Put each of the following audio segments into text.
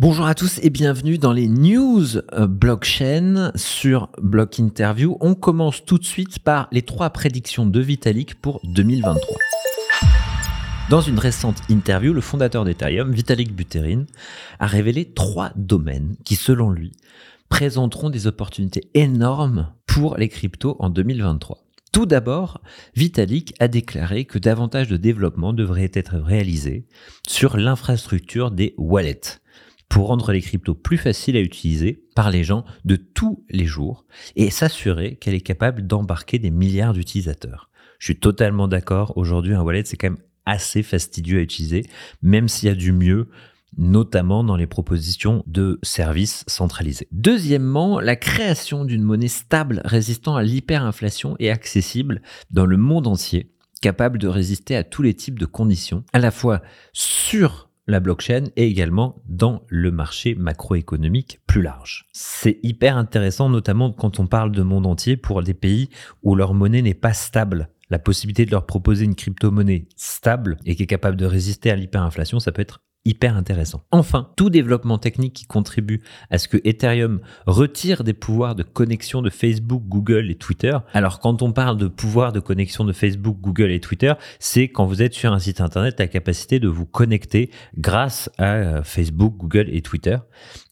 Bonjour à tous et bienvenue dans les news blockchain sur Block Interview. On commence tout de suite par les 3 prédictions de Vitalik pour 2023. Dans une récente interview, le fondateur d'Ethereum, Vitalik Buterin, a révélé 3 domaines qui, selon lui, présenteront des opportunités énormes pour les cryptos en 2023. Tout d'abord, Vitalik a déclaré que davantage de développement devrait être réalisé sur l'infrastructure des wallets pour rendre les cryptos plus faciles à utiliser par les gens de tous les jours et s'assurer qu'elle est capable d'embarquer des milliards d'utilisateurs. Je suis totalement d'accord, aujourd'hui un wallet c'est quand même assez fastidieux à utiliser, même s'il y a du mieux, notamment dans les propositions de services centralisés. Deuxièmement, la création d'une monnaie stable résistant à l'hyperinflation et accessible dans le monde entier, capable de résister à tous les types de conditions, à la fois sur la blockchain et également dans le marché macroéconomique plus large. C'est hyper intéressant, notamment quand on parle de monde entier pour des pays où leur monnaie n'est pas stable. La possibilité de leur proposer une crypto-monnaie stable et qui est capable de résister à l'hyperinflation, ça peut être hyper intéressant. Enfin, tout développement technique qui contribue à ce que Ethereum retire des pouvoirs de connexion de Facebook, Google et Twitter. Alors, quand on parle de pouvoir de connexion de Facebook, Google et Twitter, c'est quand vous êtes sur un site internet, la capacité de vous connecter grâce à Facebook, Google et Twitter.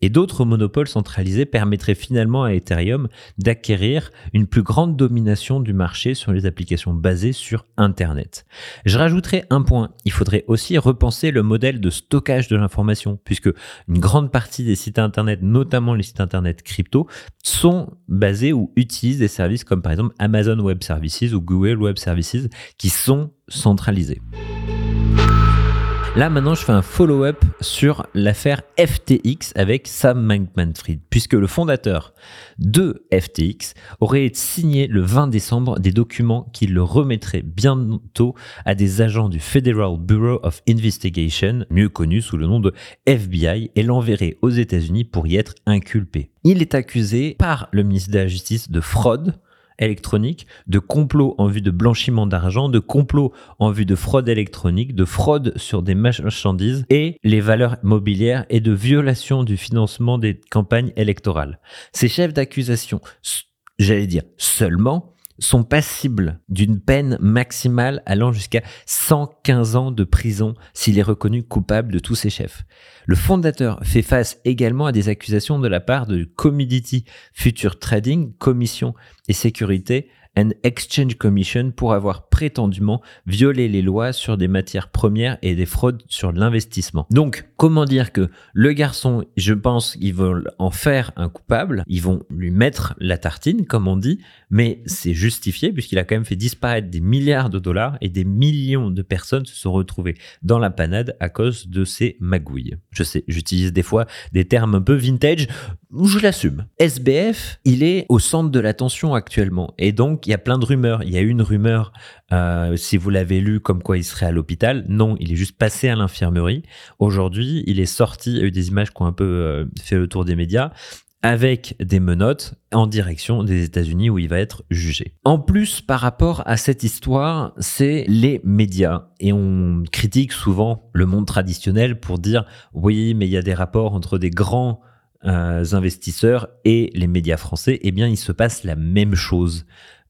Et d'autres monopoles centralisés permettraient finalement à Ethereum d'acquérir une plus grande domination du marché sur les applications basées sur Internet. Je rajouterai un point. Il faudrait aussi repenser le modèle de stockage de l'information, puisque une grande partie des sites internet, notamment les sites internet crypto, sont basés ou utilisent des services comme par exemple Amazon Web Services ou Google Web Services qui sont centralisés. Là, maintenant, je fais un follow-up sur l'affaire FTX avec Sam Bankman-Fried, puisque le fondateur de FTX aurait signé le 20 décembre des documents qui le remettraient bientôt à des agents du Federal Bureau of Investigation, mieux connu sous le nom de FBI, et l'enverrait aux États-Unis pour y être inculpé. Il est accusé par le ministère de la Justice de fraude électronique, de complot en vue de blanchiment d'argent, de complot en vue de fraude électronique, de fraude sur des marchandises et les valeurs mobilières et de violation du financement des campagnes électorales. Ces chefs d'accusation, seulement, sont passibles d'une peine maximale allant jusqu'à 115 ans de prison s'il est reconnu coupable de tous ces chefs. Le fondateur fait face également à des accusations de la part de Commodity Futures Trading Commission et Sécurité and Exchange Commission pour avoir prétendument violé les lois sur des matières premières et des fraudes sur l'investissement. Donc, comment dire que le garçon, je pense qu'ils veulent en faire un coupable, ils vont lui mettre la tartine, comme on dit, mais c'est justifié puisqu'il a quand même fait disparaître des milliards de dollars et des millions de personnes se sont retrouvées dans la panade à cause de ces magouilles. Je sais, j'utilise des fois des termes un peu vintage, je l'assume. SBF, il est au centre de l'attention actuellement et donc il y a plein de rumeurs. Il y a une rumeur, si vous l'avez lu, comme quoi il serait à l'hôpital. Non, il est juste passé à l'infirmerie. Aujourd'hui, il est sorti, il y a eu des images qui ont un peu fait le tour des médias, avec des menottes en direction des États-Unis où il va être jugé. En plus, par rapport à cette histoire, c'est les médias. Et on critique souvent le monde traditionnel pour dire « Oui, mais il y a des rapports entre des grands investisseurs et les médias français ». Eh bien, il se passe la même chose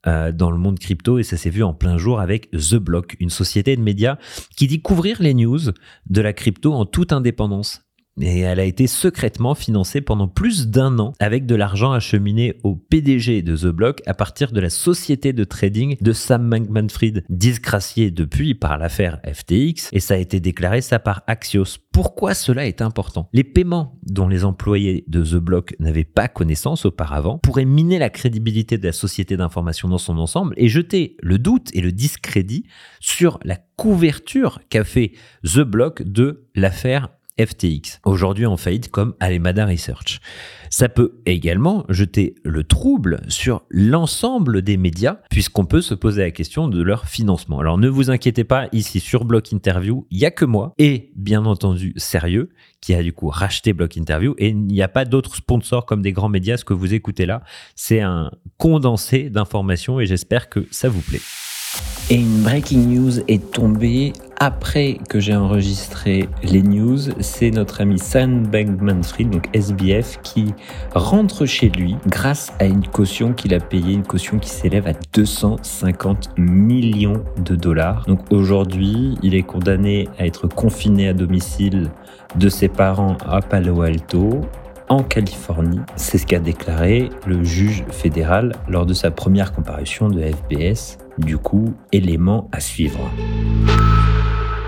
dans le monde crypto et ça s'est vu en plein jour avec The Block, une société de médias qui dit couvrir les news de la crypto en toute indépendance. Et elle a été secrètement financée pendant plus d'un an avec de l'argent acheminé au PDG de The Block à partir de la société de trading de Sam Bankman-Fried, disgracié depuis par l'affaire FTX, et ça a été déclaré ça par Axios. Pourquoi cela est important ? Les paiements dont les employés de The Block n'avaient pas connaissance auparavant pourraient miner la crédibilité de la société d'information dans son ensemble et jeter le doute et le discrédit sur la couverture qu'a fait The Block de l'affaire FTX, aujourd'hui en faillite comme Alameda Research. Ça peut également jeter le trouble sur l'ensemble des médias puisqu'on peut se poser la question de leur financement. Alors ne vous inquiétez pas, ici sur Block Interview, il n'y a que moi et bien entendu Sérieux qui a du coup racheté Block Interview et il n'y a pas d'autres sponsors comme des grands médias. Ce que vous écoutez là, c'est un condensé d'informations et j'espère que ça vous plaît. Et une breaking news est tombée après que j'ai enregistré les news, c'est notre ami Sam Bankman-Fried, donc SBF, qui rentre chez lui grâce à une caution qu'il a payée, une caution qui s'élève à 250 millions de dollars. Donc aujourd'hui, il est condamné à être confiné à domicile de ses parents à Palo Alto, en Californie. C'est ce qu'a déclaré le juge fédéral lors de sa première comparution de FBS. Du coup, élément à suivre.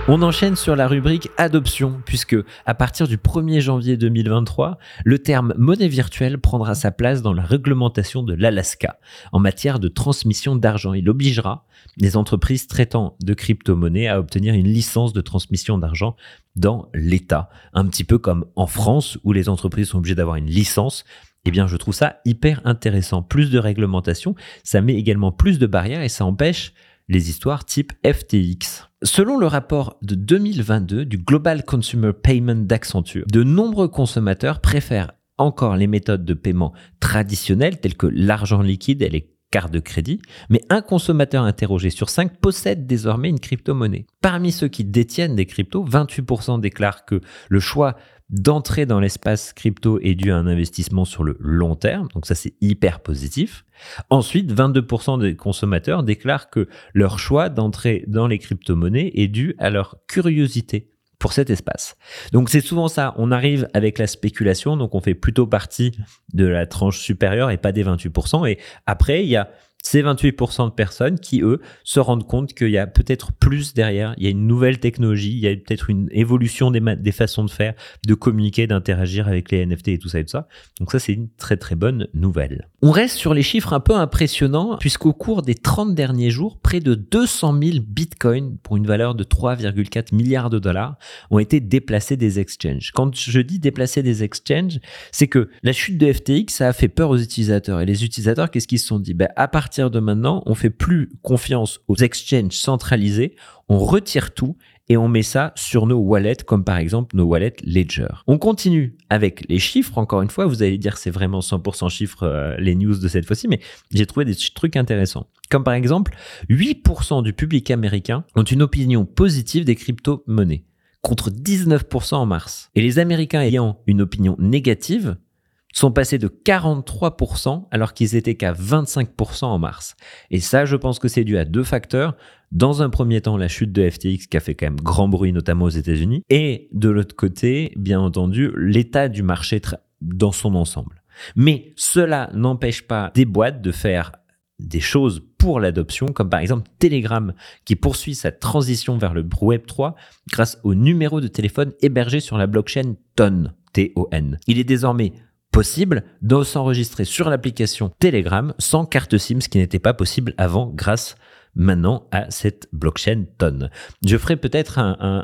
On enchaîne sur la rubrique adoption, puisque à partir du 1er janvier 2023, le terme monnaie virtuelle prendra sa place dans la réglementation de l'Alaska en matière de transmission d'argent. Il obligera les entreprises traitant de crypto-monnaies à obtenir une licence de transmission d'argent dans l'État. Un petit peu comme en France, où les entreprises sont obligées d'avoir une licence. Eh bien, je trouve ça hyper intéressant. Plus de réglementation, ça met également plus de barrières et ça empêche les histoires type FTX. Selon le rapport de 2022 du Global Consumer Payment d'Accenture, de nombreux consommateurs préfèrent encore les méthodes de paiement traditionnelles telles que l'argent liquide et les cartes de crédit, mais un consommateur interrogé sur 5 possède désormais une crypto-monnaie. Parmi ceux qui détiennent des cryptos, 28% déclarent que le choix d'entrer dans l'espace crypto est dû à un investissement sur le long terme, donc ça c'est hyper positif. Ensuite, 22% des consommateurs déclarent que leur choix d'entrer dans les crypto-monnaies est dû à leur curiosité pour cet espace. Donc c'est souvent ça, on arrive avec la spéculation, donc on fait plutôt partie de la tranche supérieure et pas des 28%, et après il y a ces 28% de personnes qui, eux, se rendent compte qu'il y a peut-être plus derrière, il y a une nouvelle technologie, il y a peut-être une évolution des façons de faire, de communiquer, d'interagir avec les NFT et tout ça et tout ça. Donc ça, c'est une très très bonne nouvelle. On reste sur les chiffres un peu impressionnants, puisqu'au cours des 30 derniers jours, près de 200 000 bitcoins, pour une valeur de 3,4 milliards de dollars, ont été déplacés des exchanges. Quand je dis déplacer des exchanges, c'est que la chute de FTX, ça a fait peur aux utilisateurs. Et les utilisateurs, qu'est-ce qu'ils se sont dit ? À partir de maintenant, on ne fait plus confiance aux exchanges centralisés, on retire tout et on met ça sur nos wallets, comme par exemple nos wallets Ledger. On continue avec les chiffres, encore une fois, vous allez dire c'est vraiment 100% chiffres les news de cette fois-ci, mais j'ai trouvé des trucs intéressants. Comme par exemple, 8% du public américain ont une opinion positive des crypto-monnaies, contre 19% en mars. Et les Américains ayant une opinion négative, sont passés de 43% alors qu'ils étaient qu'à 25% en mars. Et ça, je pense que c'est dû à deux facteurs. Dans un premier temps, la chute de FTX qui a fait quand même grand bruit, notamment aux États-Unis. Et de l'autre côté, bien entendu, l'état du marché dans son ensemble. Mais cela n'empêche pas des boîtes de faire des choses pour l'adoption, comme par exemple Telegram, qui poursuit sa transition vers le Web3 grâce au numéro de téléphone hébergé sur la blockchain TON, T-O-N. Il est désormais possible de s'enregistrer sur l'application Telegram sans carte SIM, ce qui n'était pas possible avant grâce maintenant à cette blockchain TON. Je ferai peut-être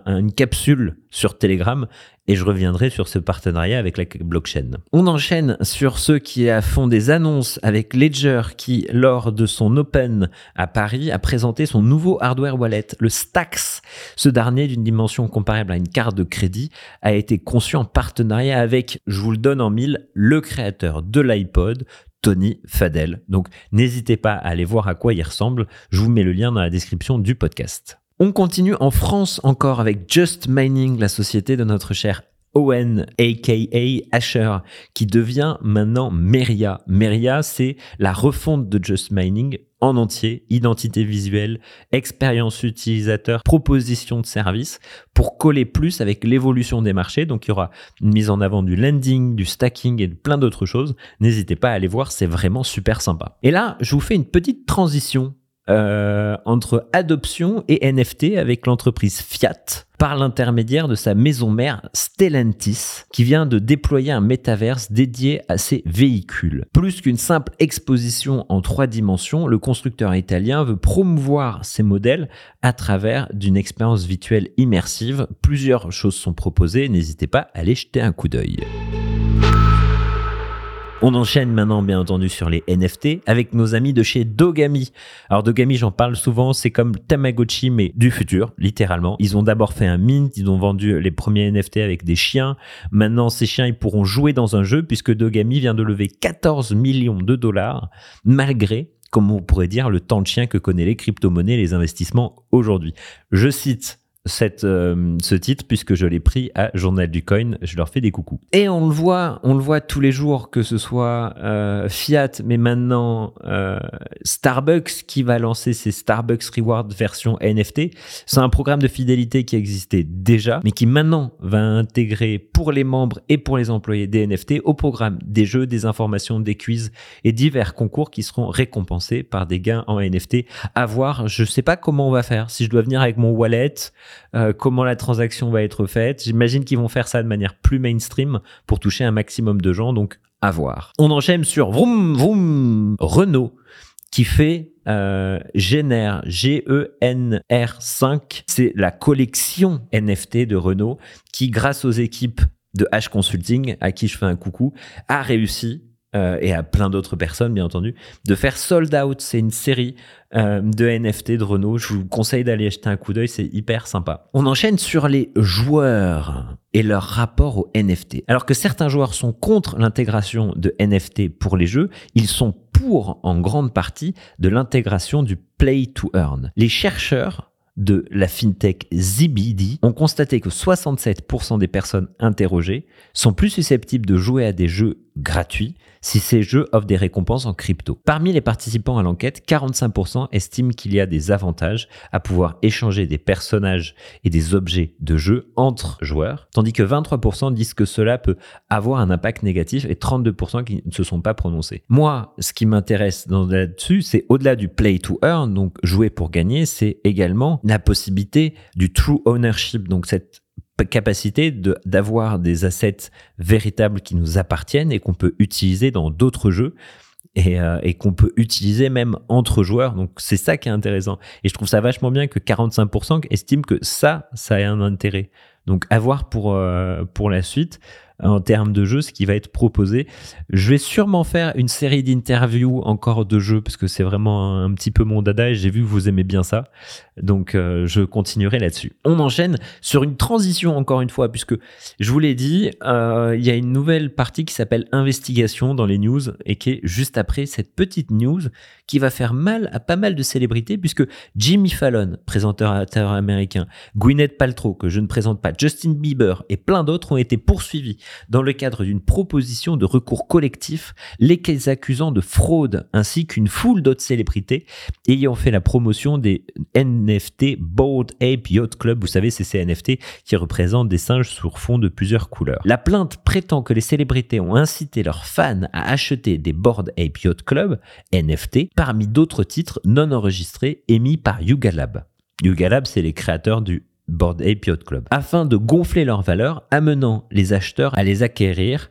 une capsule sur Telegram et je reviendrai sur ce partenariat avec la blockchain. On enchaîne sur ceux qui font des annonces avec Ledger qui, lors de son Open à Paris, a présenté son nouveau hardware wallet, le Stax. Ce dernier, d'une dimension comparable à une carte de crédit, a été conçu en partenariat avec, je vous le donne en mille, le créateur de l'iPod, Tony Fadell. Donc n'hésitez pas à aller voir à quoi il ressemble. Je vous mets le lien dans la description du podcast. On continue en France encore avec Just Mining, la société de notre cher Owen, a.k.a. Asher, qui devient maintenant Meria. Meria, c'est la refonte de Just Mining en entier, identité visuelle, expérience utilisateur, proposition de service, pour coller plus avec l'évolution des marchés. Donc, il y aura une mise en avant du lending, du stacking et de plein d'autres choses. N'hésitez pas à aller voir, c'est vraiment super sympa. Et là, je vous fais une petite transition entre adoption et NFT avec l'entreprise Fiat par l'intermédiaire de sa maison mère Stellantis qui vient de déployer un métaverse dédié à ses véhicules. Plus qu'une simple exposition en 3 dimensions, le constructeur italien veut promouvoir ses modèles à travers d'une expérience virtuelle immersive. Plusieurs choses sont proposées, n'hésitez pas à aller jeter un coup d'œil. On enchaîne maintenant, bien entendu, sur les NFT avec nos amis de chez Dogami. Alors Dogami, j'en parle souvent, c'est comme Tamagotchi, mais du futur, littéralement. Ils ont d'abord fait un mint, ils ont vendu les premiers NFT avec des chiens. Maintenant, ces chiens, ils pourront jouer dans un jeu puisque Dogami vient de lever 14 millions de dollars malgré, comme on pourrait dire, le temps de chien que connaissent les crypto-monnaies et les investissements aujourd'hui. Je cite ce titre, puisque je l'ai pris à Journal du Coin, je leur fais des coucous. Et on le voit tous les jours, que ce soit Fiat, mais maintenant Starbucks qui va lancer ses Starbucks Rewards version NFT. C'est un programme de fidélité qui existait déjà, mais qui maintenant va intégrer pour les membres et pour les employés des NFT au programme des jeux, des informations, des quiz et divers concours qui seront récompensés par des gains en NFT. À voir, je sais pas comment on va faire, si je dois venir avec mon wallet, comment la transaction va être faite. J'imagine qu'ils vont faire ça de manière plus mainstream pour toucher un maximum de gens, donc à voir. On enchaîne sur vroom, vroom, Renault qui fait GENR, GENR5. C'est la collection NFT de Renault qui, grâce aux équipes de H Consulting, à qui je fais un coucou, a réussi, et à plein d'autres personnes bien entendu, de faire Sold Out. C'est une série de NFT de Renault. Je vous conseille d'aller jeter un coup d'œil, c'est hyper sympa. On enchaîne sur les joueurs et leur rapport aux NFT. Alors que certains joueurs sont contre l'intégration de NFT pour les jeux, ils sont pour, en grande partie, de l'intégration du Play to Earn. Les chercheurs de la fintech ZBD ont constaté que 67% des personnes interrogées sont plus susceptibles de jouer à des jeux gratuits si ces jeux offrent des récompenses en crypto. Parmi les participants à l'enquête, 45% estiment qu'il y a des avantages à pouvoir échanger des personnages et des objets de jeu entre joueurs, tandis que 23% disent que cela peut avoir un impact négatif et 32% qui ne se sont pas prononcés. Moi, ce qui m'intéresse là-dessus, c'est au-delà du play to earn, donc jouer pour gagner, c'est également la possibilité du true ownership, donc cette capacité d'avoir des assets véritables qui nous appartiennent et qu'on peut utiliser dans d'autres jeux et qu'on peut utiliser même entre joueurs. Donc, c'est ça qui est intéressant. Et je trouve ça vachement bien que 45% estiment que ça a un intérêt. Donc, à voir pour la suite en termes de jeu, ce qui va être proposé. Je vais sûrement faire une série d'interviews encore de jeux, parce que c'est vraiment un petit peu mon dada et j'ai vu que vous aimez bien ça. Donc, je continuerai là-dessus. On enchaîne sur une transition encore une fois, puisque je vous l'ai dit, il y a une nouvelle partie qui s'appelle Investigation dans les news et qui est juste après cette petite news qui va faire mal à pas mal de célébrités, puisque Jimmy Fallon, présentateur américain, Gwyneth Paltrow, que je ne présente pas, Justin Bieber et plein d'autres ont été poursuivis dans le cadre d'une proposition de recours collectif, les accusant de fraude ainsi qu'une foule d'autres célébrités ayant fait la promotion des NFT Bored Ape Yacht Club. Vous savez, c'est ces NFT qui représentent des singes sur fond de plusieurs couleurs. La plainte prétend que les célébrités ont incité leurs fans à acheter des Bored Ape Yacht Club NFT parmi d'autres titres non enregistrés émis par Yuga Lab. Yuga Lab, c'est les créateurs du Bored Ape Yacht Club, afin de gonfler leur valeur, amenant les acheteurs à les acquérir,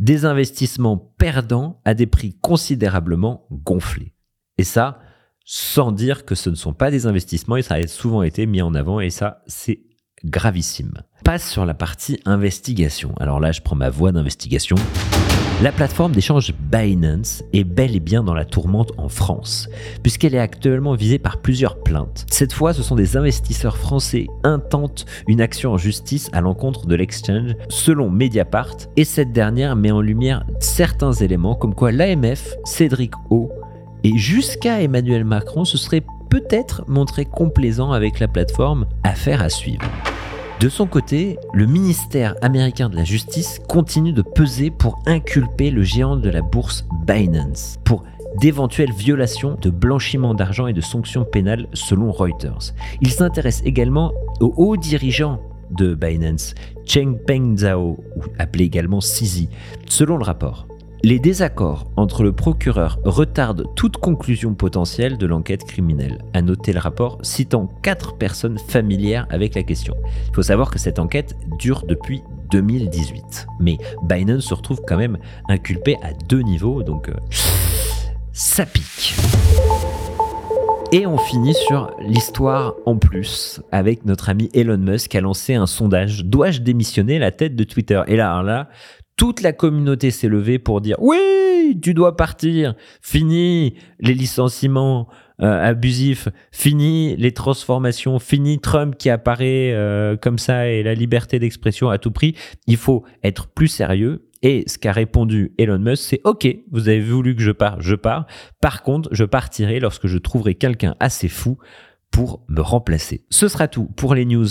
des investissements perdants à des prix considérablement gonflés. Et ça, sans dire que ce ne sont pas des investissements, et ça a souvent été mis en avant, et ça, c'est gravissime. Passe sur la partie investigation. Alors là, je prends ma voix d'investigation. La plateforme d'échange Binance est bel et bien dans la tourmente en France, puisqu'elle est actuellement visée par plusieurs plaintes. Cette fois, ce sont des investisseurs français intentent une action en justice à l'encontre de l'exchange, selon Mediapart, et cette dernière met en lumière certains éléments comme quoi l'AMF, Cédric O et jusqu'à Emmanuel Macron se seraient peut-être montrés complaisants avec la plateforme. Affaire à suivre. De son côté, le ministère américain de la Justice continue de peser pour inculper le géant de la bourse Binance pour d'éventuelles violations de blanchiment d'argent et de sanctions pénales selon Reuters. Il s'intéresse également aux hauts dirigeants de Binance, Changpeng Zhao, appelé également Sisi, selon le rapport. Les désaccords entre le procureur retardent toute conclusion potentielle de l'enquête criminelle, a noté le rapport, citant 4 personnes familières avec la question. Il faut savoir que cette enquête dure depuis 2018, mais Binance se retrouve quand même inculpé à 2 niveaux, donc ça pique. Et on finit sur l'histoire en plus avec notre ami Elon Musk qui a lancé un sondage « Dois-je démissionner la tête de Twitter ?» Et là, toute la communauté s'est levée pour dire « Oui, tu dois partir, fini les licenciements abusifs, fini les transformations, fini Trump qui apparaît comme ça et la liberté d'expression à tout prix, il faut être plus sérieux ». Et ce qu'a répondu Elon Musk, c'est « Ok, vous avez voulu que je pars, je pars. Par contre, je partirai lorsque je trouverai quelqu'un assez fou pour me remplacer. Ce sera tout pour les news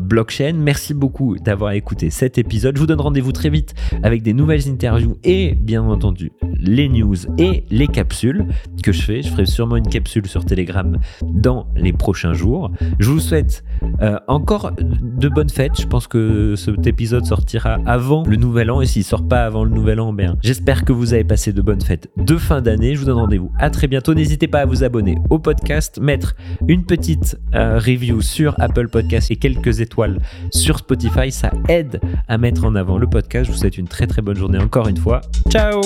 blockchain. Merci beaucoup d'avoir écouté cet épisode. Je vous donne rendez-vous très vite avec des nouvelles interviews et bien entendu les news et les capsules que je fais. Je ferai sûrement une capsule sur Telegram dans les prochains jours. Je vous souhaite encore de bonnes fêtes. Je pense que cet épisode sortira avant le nouvel an et s'il ne sort pas avant le nouvel an, ben, j'espère que vous avez passé de bonnes fêtes de fin d'année. Je vous donne rendez-vous à très bientôt. N'hésitez pas à vous abonner au podcast, mettre une petite review sur Apple Podcasts et quelques étoiles sur Spotify, ça aide à mettre en avant le podcast. Je vous souhaite une très très bonne journée encore une fois. Ciao!